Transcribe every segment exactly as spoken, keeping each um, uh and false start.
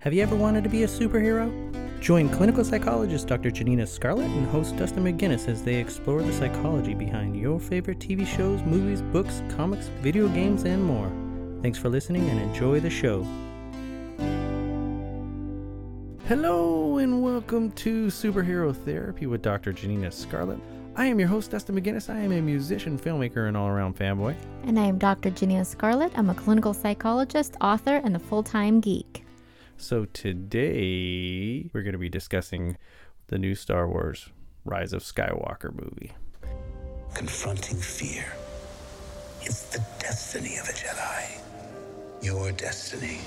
Have you ever wanted to be a superhero? Join clinical psychologist Doctor Janina Scarlett and host Dustin McGinnis as they explore the psychology behind your favorite T V shows, movies, books, comics, video games, and more. Thanks for listening and enjoy the show. Hello and welcome to Superhero Therapy with Doctor Janina Scarlett. I am your host, Dustin McGinnis. I am a musician, filmmaker, and all-around fanboy. And I am Doctor Janina Scarlett. I'm a clinical psychologist, author, and a full-time geek. So today, we're going to be discussing the new Star Wars Rise of Skywalker movie. Confronting fear. It's the destiny of a Jedi. Your destiny.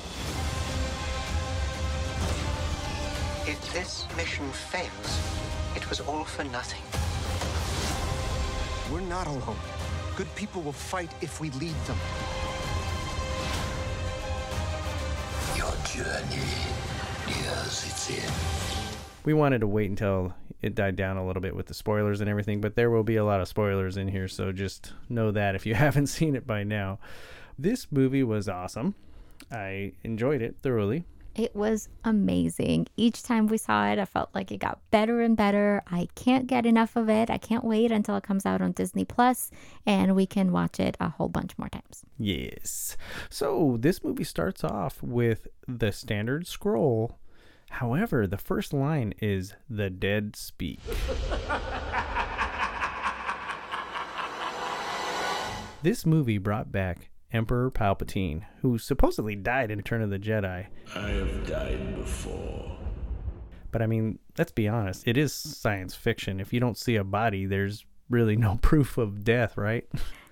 If this mission fails, it was all for nothing. We're not alone. Good people will fight if we lead them. Journey nears its end. We wanted to wait until it died down a little bit with the spoilers and everything, but there will be a lot of spoilers in here, so just know that if you haven't seen it by now. This movie was awesome. I enjoyed it thoroughly. It was amazing. Each time we saw it, I felt like it got better and better. I can't get enough of it. I can't wait until it comes out on Disney Plus and we can watch it a whole bunch more times. Yes. So this movie starts off with the standard scroll. However, the first line is "The dead speak." This movie brought back Emperor Palpatine, who supposedly died in Return of the Jedi. I have died before. But I mean, let's be honest, it is science fiction. If you don't see a body, there's really no proof of death, right?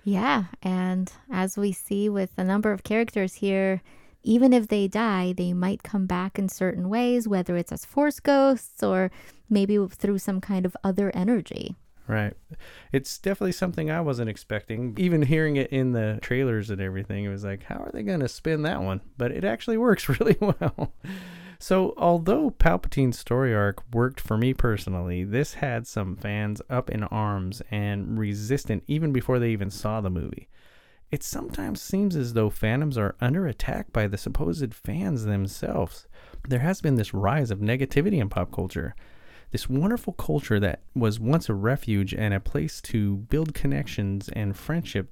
Yeah, and as we see with a number of characters here, even if they die, they might come back in certain ways, whether it's as force ghosts or maybe through some kind of other energy. Right. It's definitely something I wasn't expecting. Even hearing it in the trailers and everything, it was like, how are they going to spin that one? But it actually works really well. So although Palpatine's story arc worked for me personally, this had some fans up in arms and resistant even before they even saw the movie. It sometimes seems as though fandoms are under attack by the supposed fans themselves. There has been this rise of negativity in pop culture. This wonderful culture that was once a refuge and a place to build connections and friendship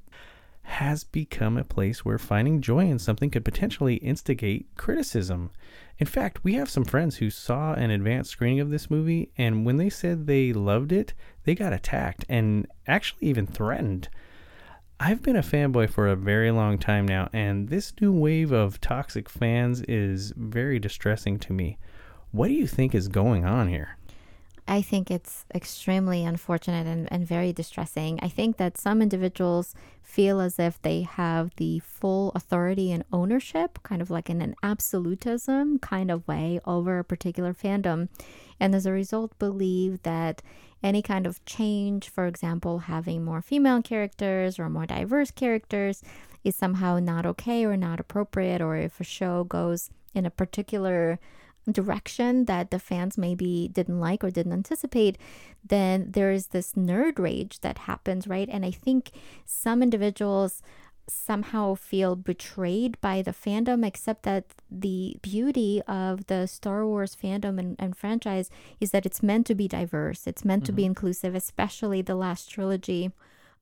has become a place where finding joy in something could potentially instigate criticism. In fact, we have some friends who saw an advanced screening of this movie, and when they said they loved it, they got attacked and actually even threatened. I've been a fanboy for a very long time now, and this new wave of toxic fans is very distressing to me. What do you think is going on here? I think it's extremely unfortunate and, and very distressing. I think that some individuals feel as if they have the full authority and ownership, kind of like in an absolutism kind of way, over a particular fandom. And as a result, believe that any kind of change, for example, having more female characters or more diverse characters, is somehow not okay or not appropriate, or if a show goes in a particular direction that the fans maybe didn't like or didn't anticipate, then there is this nerd rage that happens, right? And I think some individuals somehow feel betrayed by the fandom, except that the beauty of the Star Wars fandom and, and franchise is that it's meant to be diverse. It's meant mm-hmm. to be inclusive, especially the last trilogy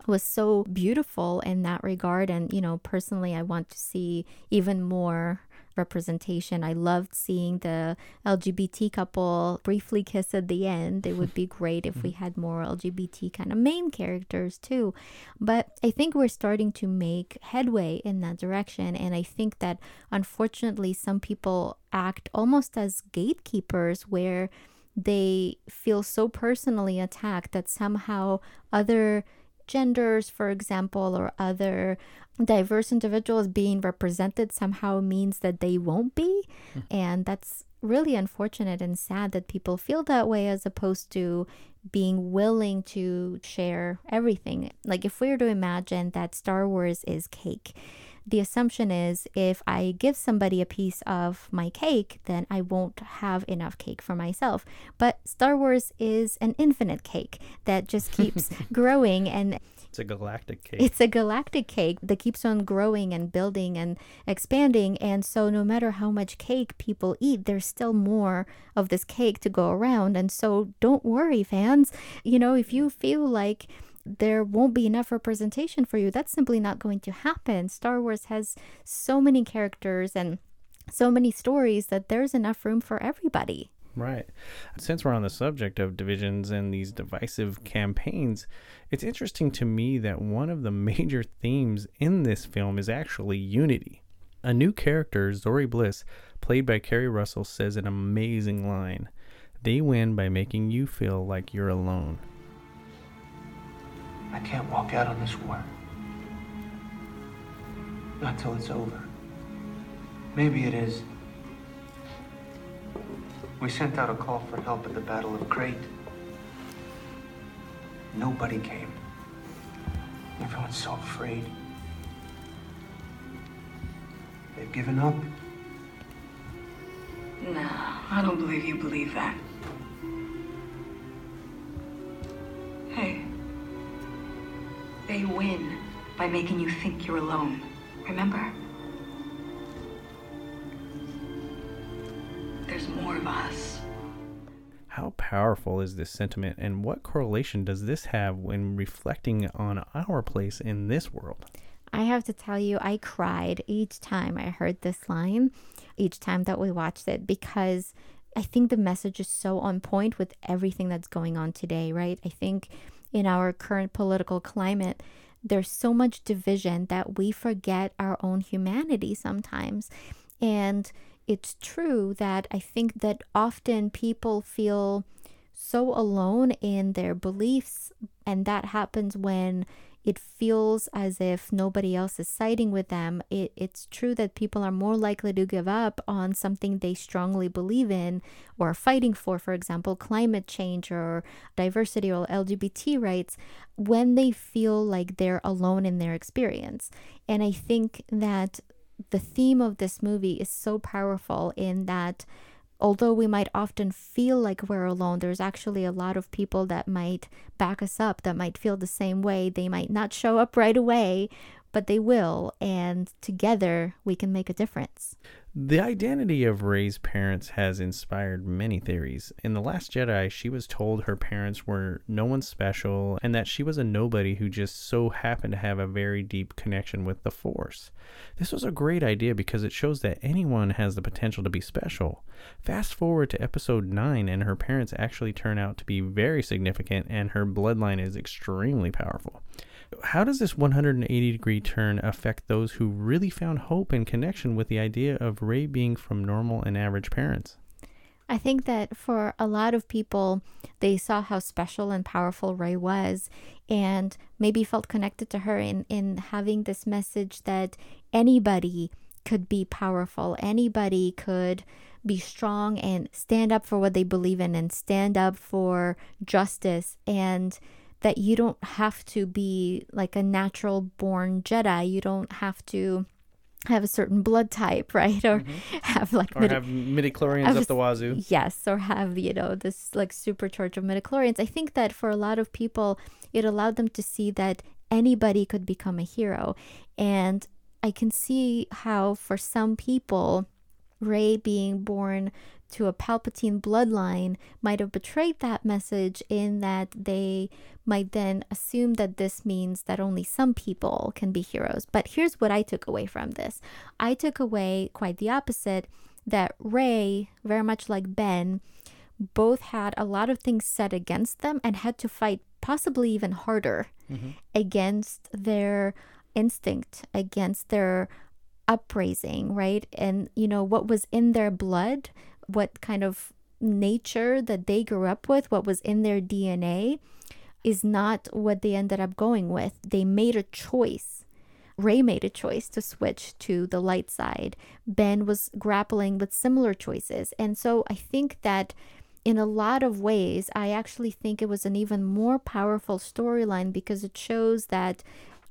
was so beautiful in that regard. And, you know, personally, I want to see even more representation. I loved seeing the L G B T couple briefly kiss at the end. It would be great if we had more L G B T kind of main characters too. But I think we're starting to make headway in that direction. And I think that unfortunately some people act almost as gatekeepers where they feel so personally attacked that somehow other genders, for example, or other diverse individuals being represented somehow means that they won't be. And that's really unfortunate and sad that people feel that way, as opposed to being willing to share everything. Like, if we were to imagine that Star Wars is cake, the assumption is if I give somebody a piece of my cake, then I won't have enough cake for myself. But Star Wars is an infinite cake that just keeps growing, and it's a galactic cake. It's a galactic cake that keeps on growing and building and expanding. And so no matter how much cake people eat, there's still more of this cake to go around. And so don't worry, fans. You know, if you feel like there won't be enough representation for you, that's simply not going to happen. Star Wars has so many characters and so many stories that there's enough room for everybody. Right. Since we're on the subject of divisions and these divisive campaigns, it's interesting to me that one of the major themes in this film is actually unity. A new character, Zori Bliss, played by Keri Russell, says an amazing line. They win by making you feel like you're alone. I can't walk out on this war. Not till it's over. Maybe it is. We sent out a call for help at the Battle of Crait. Nobody came. Everyone's so afraid. They've given up. No, I don't believe you believe that. Hey. They win by making you think you're alone. Remember? There's more of us. How powerful is this sentiment, and what correlation does this have when reflecting on our place in this world? I have to tell you, I cried each time I heard this line, each time that we watched it, because I think the message is so on point with everything that's going on today, right? I think in our current political climate, there's so much division that we forget our own humanity sometimes. And it's true that I think that often people feel so alone in their beliefs, and that happens when it feels as if nobody else is siding with them. It, it's true that people are more likely to give up on something they strongly believe in or are fighting for, for example, climate change or diversity or L G B T rights, when they feel like they're alone in their experience. And I think that the theme of this movie is so powerful in that although we might often feel like we're alone, there's actually a lot of people that might back us up, that might feel the same way. They might not show up right away, but they will. And together, we can make a difference. The identity of Rey's parents has inspired many theories. In The Last Jedi, she was told her parents were no one special and that she was a nobody who just so happened to have a very deep connection with the Force. This was a great idea because it shows that anyone has the potential to be special. Fast forward to episode nine, and her parents actually turn out to be very significant, and her bloodline is extremely powerful. How does this one hundred eighty degree turn affect those who really found hope and connection with the idea of Rey being from normal and average parents? I think that for a lot of people, they saw how special and powerful Rey was and maybe felt connected to her in, in having this message that anybody could be powerful, anybody could be strong and stand up for what they believe in and stand up for justice, and that you don't have to be like a natural born Jedi. You don't have to have a certain blood type, right? Or mm-hmm. have like... Or midi- have midichlorians have, up the wazoo. Yes, or have, you know, this like supercharge of midichlorians. I think that for a lot of people, it allowed them to see that anybody could become a hero. And I can see how for some people, Rey being born to a Palpatine bloodline might have betrayed that message, in that they might then assume that this means that only some people can be heroes. But here's what I took away from this. I took away quite the opposite, that Rey, very much like Ben, both had a lot of things set against them and had to fight possibly even harder mm-hmm. against their instinct, against their upraising, right? And, you know, what was in their blood, what kind of nature that they grew up with, what was in their D N A is not what they ended up going with. They made a choice Rey made a choice to switch to the light side. Ben was grappling with similar choices. And so I think that in a lot of ways, I actually think it was an even more powerful storyline because it shows that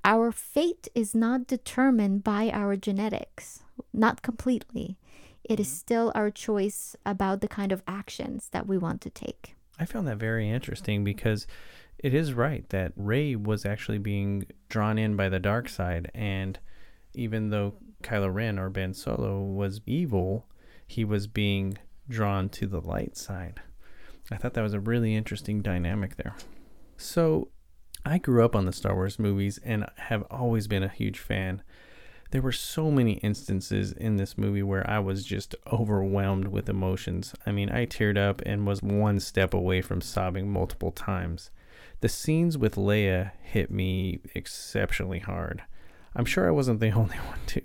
our fate is not determined by our genetics, not completely. It is still our choice about the kind of actions that we want to take. I found that very interesting because it is right that Rey was actually being drawn in by the dark side. And even though Kylo Ren or Ben Solo was evil, he was being drawn to the light side. I thought that was a really interesting dynamic there. So I grew up on the Star Wars movies and have always been a huge fan. There were so many instances in this movie where I was just overwhelmed with emotions. I mean, I teared up and was one step away from sobbing multiple times. The scenes with Leia hit me exceptionally hard. I'm sure I wasn't the only one to.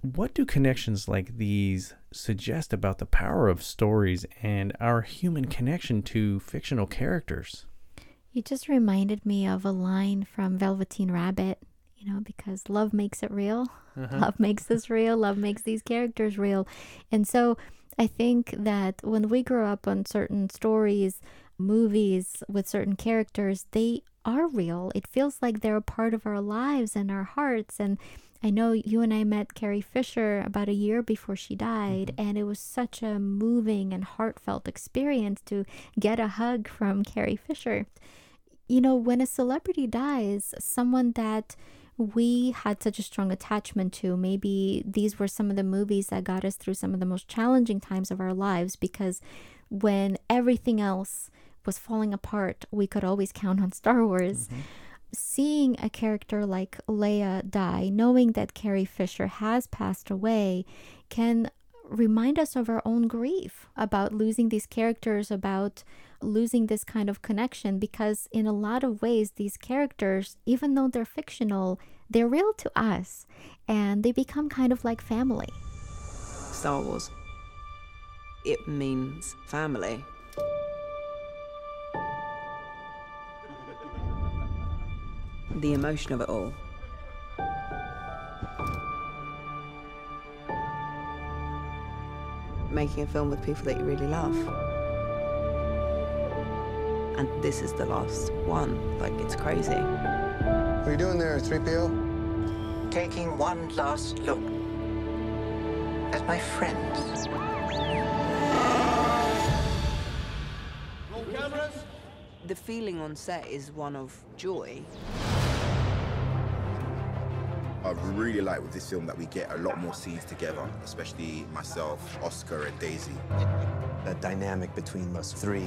What do connections like these suggest about the power of stories and our human connection to fictional characters? You just reminded me of a line from Velveteen Rabbit, you know, because love makes it real. Uh-huh. Love makes this real. Love makes these characters real. And so I think that when we grow up on certain stories, movies with certain characters, they are real. It feels like they're a part of our lives and our hearts. And I know you and I met Carrie Fisher about a year before she died, mm-hmm. and it was such a moving and heartfelt experience to get a hug from Carrie Fisher. You know, when a celebrity dies, someone that we had such a strong attachment to, maybe these were some of the movies that got us through some of the most challenging times of our lives, because when everything else was falling apart, we could always count on Star Wars. Mm-hmm. Seeing a character like Leia die, knowing that Carrie Fisher has passed away, can remind us of our own grief about losing these characters, about losing this kind of connection, because in a lot of ways, these characters, even though they're fictional, they're real to us, and they become kind of like family. Star Wars. It means family. The emotion of it all. Making a film with people that you really love. And this is the last one. Like, it's crazy. What are you doing there, three P O? Taking one last look at my friends. Roll cameras. The feeling on set is one of joy. I really like with this film that we get a lot more scenes together, especially myself, Oscar, and Daisy. The dynamic between us three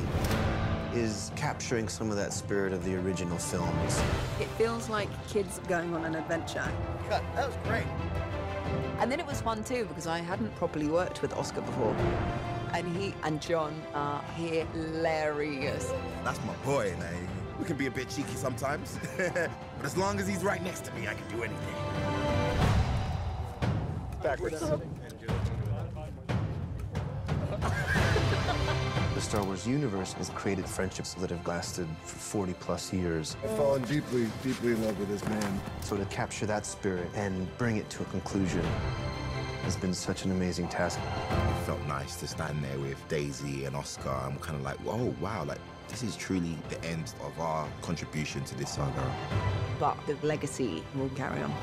is capturing some of that spirit of the original films. It feels like kids going on an adventure. God, that was great. And then it was fun too, because I hadn't properly worked with Oscar before. And he and John are hilarious. That's my boy, man. We can be a bit cheeky sometimes, but as long as he's right next to me, I can do anything. Backwards. The Star Wars universe has created friendships that have lasted for forty plus years. I've fallen deeply, deeply in love with this man. So to capture that spirit and bring it to a conclusion has been such an amazing task. It felt nice to stand there with Daisy and Oscar. I'm kind of like, oh, wow, like, this is truly the end of our contribution to this saga. But the legacy will carry on.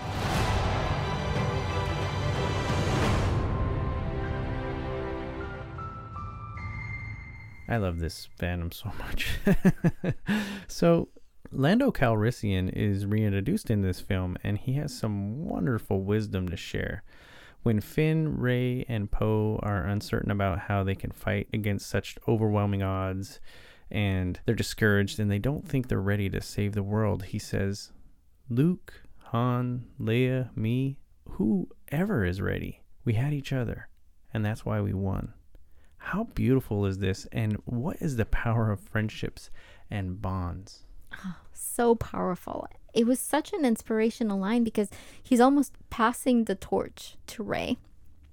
I love this fandom so much. So Lando Calrissian is reintroduced in this film, and he has some wonderful wisdom to share. When Finn, Rey, and Poe are uncertain about how they can fight against such overwhelming odds, and they're discouraged and they don't think they're ready to save the world, he says, Luke, Han, Leia, me, whoever is ready, we had each other, and that's why we won. How beautiful is this, and what is the power of friendships and bonds? Oh, so powerful. It was such an inspirational line because he's almost passing the torch to Rey.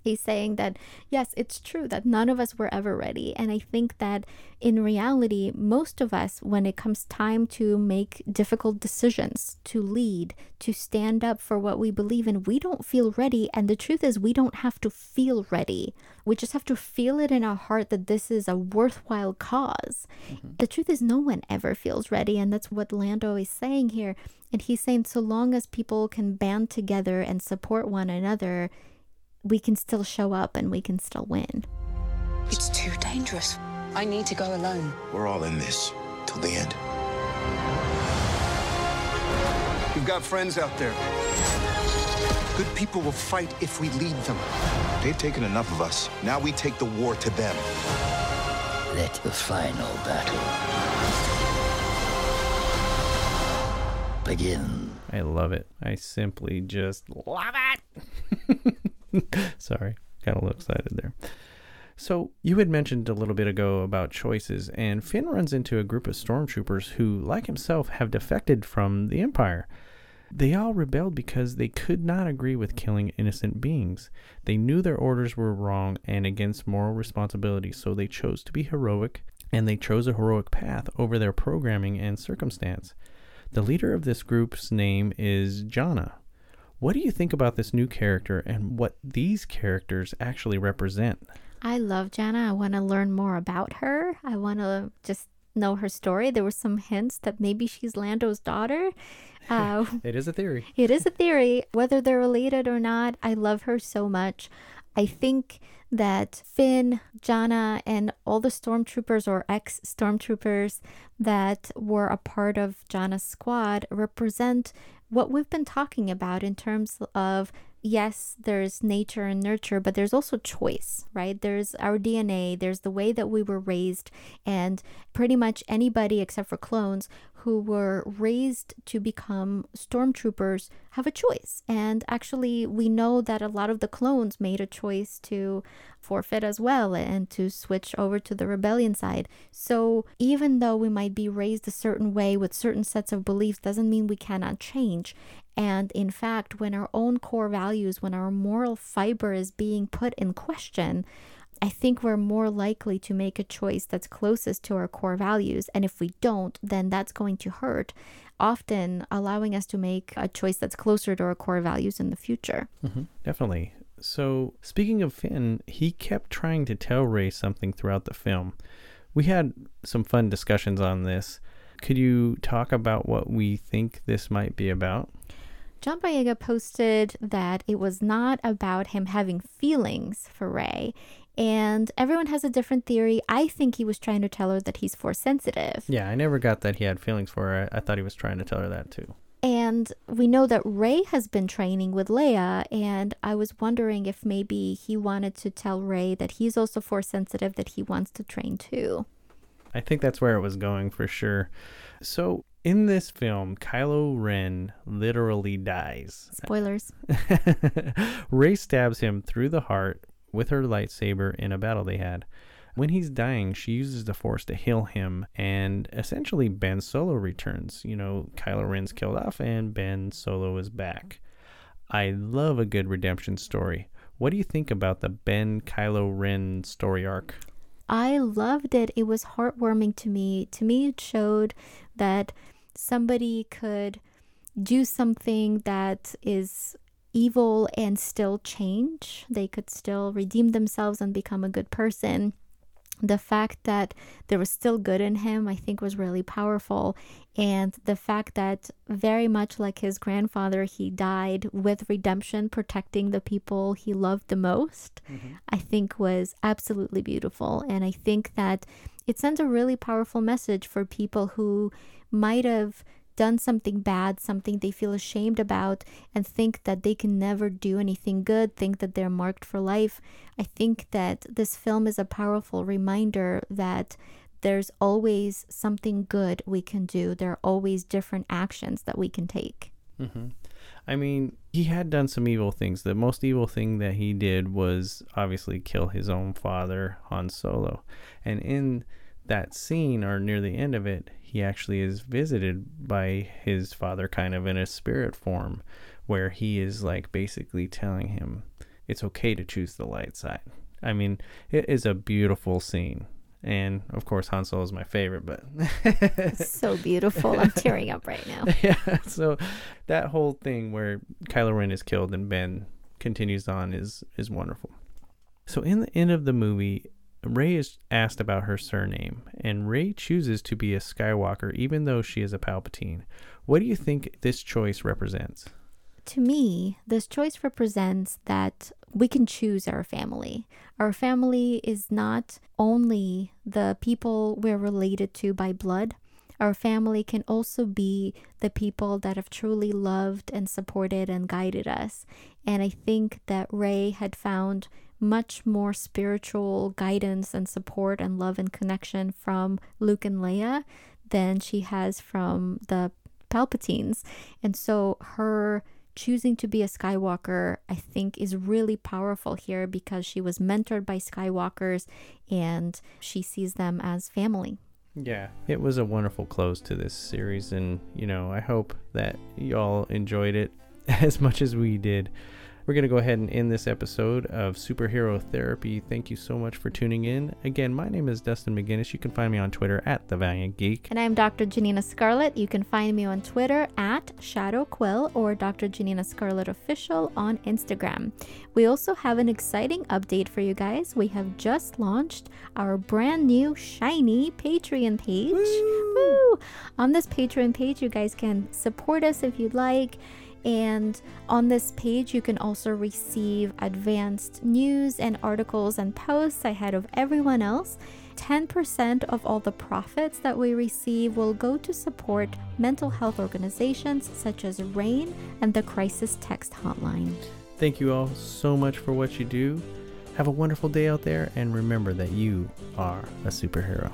He's saying that, yes, it's true that none of us were ever ready. And I think that in reality, most of us, when it comes time to make difficult decisions, to lead, to stand up for what we believe in, we don't feel ready. And the truth is, we don't have to feel ready. We just have to feel it in our heart that this is a worthwhile cause. Mm-hmm. The truth is, no one ever feels ready. And that's what Lando is saying here. And he's saying, so long as people can band together and support one another, we can still show up and we can still win. It's too dangerous. I need to go alone. We're all in this till the end. You've got friends out there. Good people will fight if we lead them. They've taken enough of us. Now we take the war to them. Let the final battle begin. I love it. I simply just love it. Sorry, got a little excited there. So you had mentioned a little bit ago about choices, and Finn runs into a group of stormtroopers who, like himself, have defected from the Empire. They all rebelled because they could not agree with killing innocent beings. They knew their orders were wrong and against moral responsibility, so they chose to be heroic, and they chose a heroic path over their programming and circumstance. The leader of this group's name is Jannah. What do you think about this new character and what these characters actually represent? I love Jannah. I want to learn more about her. I want to just know her story. There were some hints that maybe she's Lando's daughter. Uh, it is a theory. It is a theory. Whether they're related or not, I love her so much. I think that Finn, Jannah, and all the stormtroopers or ex-stormtroopers that were a part of Jannah's squad represent what we've been talking about in terms of, yes, there's nature and nurture, but there's also choice, right? There's our D N A, there's the way that we were raised, and pretty much anybody except for clones who were raised to become stormtroopers have a choice. And actually, we know that a lot of the clones made a choice to forfeit as well and to switch over to the rebellion side. So even though we might be raised a certain way with certain sets of beliefs, doesn't mean we cannot change. And in fact, when our own core values, when our moral fiber is being put in question, I think we're more likely to make a choice that's closest to our core values. And if we don't, then that's going to hurt, often allowing us to make a choice that's closer to our core values in the future. Mm-hmm. Definitely. So speaking of Finn, he kept trying to tell Rey something throughout the film. We had some fun discussions on this. Could you talk about what we think this might be about? John Boyega posted that it was not about him having feelings for Rey. And everyone has a different theory. I think he was trying to tell her that he's force sensitive. Yeah, I never got that he had feelings for her. I, I thought he was trying to tell her that too. And we know that Rey has been training with Leia, and I was wondering if maybe he wanted to tell Rey that he's also force sensitive, that he wants to train too. I think that's where it was going for sure. So in this film, Kylo Ren literally dies. Spoilers. Rey stabs him through the heart with her lightsaber in a battle they had. When he's dying, she uses the Force to heal him, and essentially Ben Solo returns. You know, Kylo Ren's killed off and Ben Solo is back. I love a good redemption story. What do you think about the Ben Kylo Ren story arc? I loved it. It was heartwarming to me. To me, it showed that somebody could do something that is evil and still change. They could still redeem themselves and become a good person. The fact that there was still good in him, I think, was really powerful. And the fact that, very much like his grandfather, he died with redemption, protecting the people he loved the most, mm-hmm. I think was absolutely beautiful. And I think that it sends a really powerful message for people who might have done something bad, something they feel ashamed about, and think that they can never do anything good, think that they're marked for life. I think that this film is a powerful reminder that there's always something good we can do. There are always different actions that we can take. Mm-hmm. I mean, he had done some evil things. The most evil thing that he did was obviously kill his own father, Han Solo. And in that scene, or near the end of it, he actually is visited by his father kind of in a spirit form, where he is like basically telling him, it's okay to choose the light side. I mean, it is a beautiful scene. And, of course, Han Solo is my favorite, but... It's so beautiful. I'm tearing up right now. Yeah, so that whole thing where Kylo Ren is killed and Ben continues on is, is wonderful. So in the end of the movie, Rey is asked about her surname, and Rey chooses to be a Skywalker even though she is a Palpatine. What do you think this choice represents? To me, this choice represents that we can choose our family. Our family is not only the people we're related to by blood. Our family can also be the people that have truly loved and supported and guided us. And I think that Rey had found much more spiritual guidance and support and love and connection from Luke and Leia than she has from the Palpatines. And so her choosing to be a Skywalker, I think, is really powerful here because she was mentored by Skywalkers and she sees them as family. Yeah, it was a wonderful close to this series, and, you know, I hope that y'all enjoyed it as much as we did. We're going to go ahead and end this episode of Superhero Therapy. Thank you so much for tuning in. Again, my name is Dustin McGinnis. You can find me on Twitter at The Valiant Geek. And I'm Doctor Janina Scarlett. You can find me on Twitter at Shadow Quill or Doctor Janina Scarlett Official on Instagram. We also have an exciting update for you guys. We have just launched our brand new shiny Patreon page. Woo! Woo! On this Patreon page, you guys can support us if you'd like. And on this page, you can also receive advanced news and articles and posts ahead of everyone else. ten percent of all the profits that we receive will go to support mental health organizations such as RAINN and the Crisis Text Hotline. Thank you all so much for what you do. Have a wonderful day out there, and remember that you are a superhero.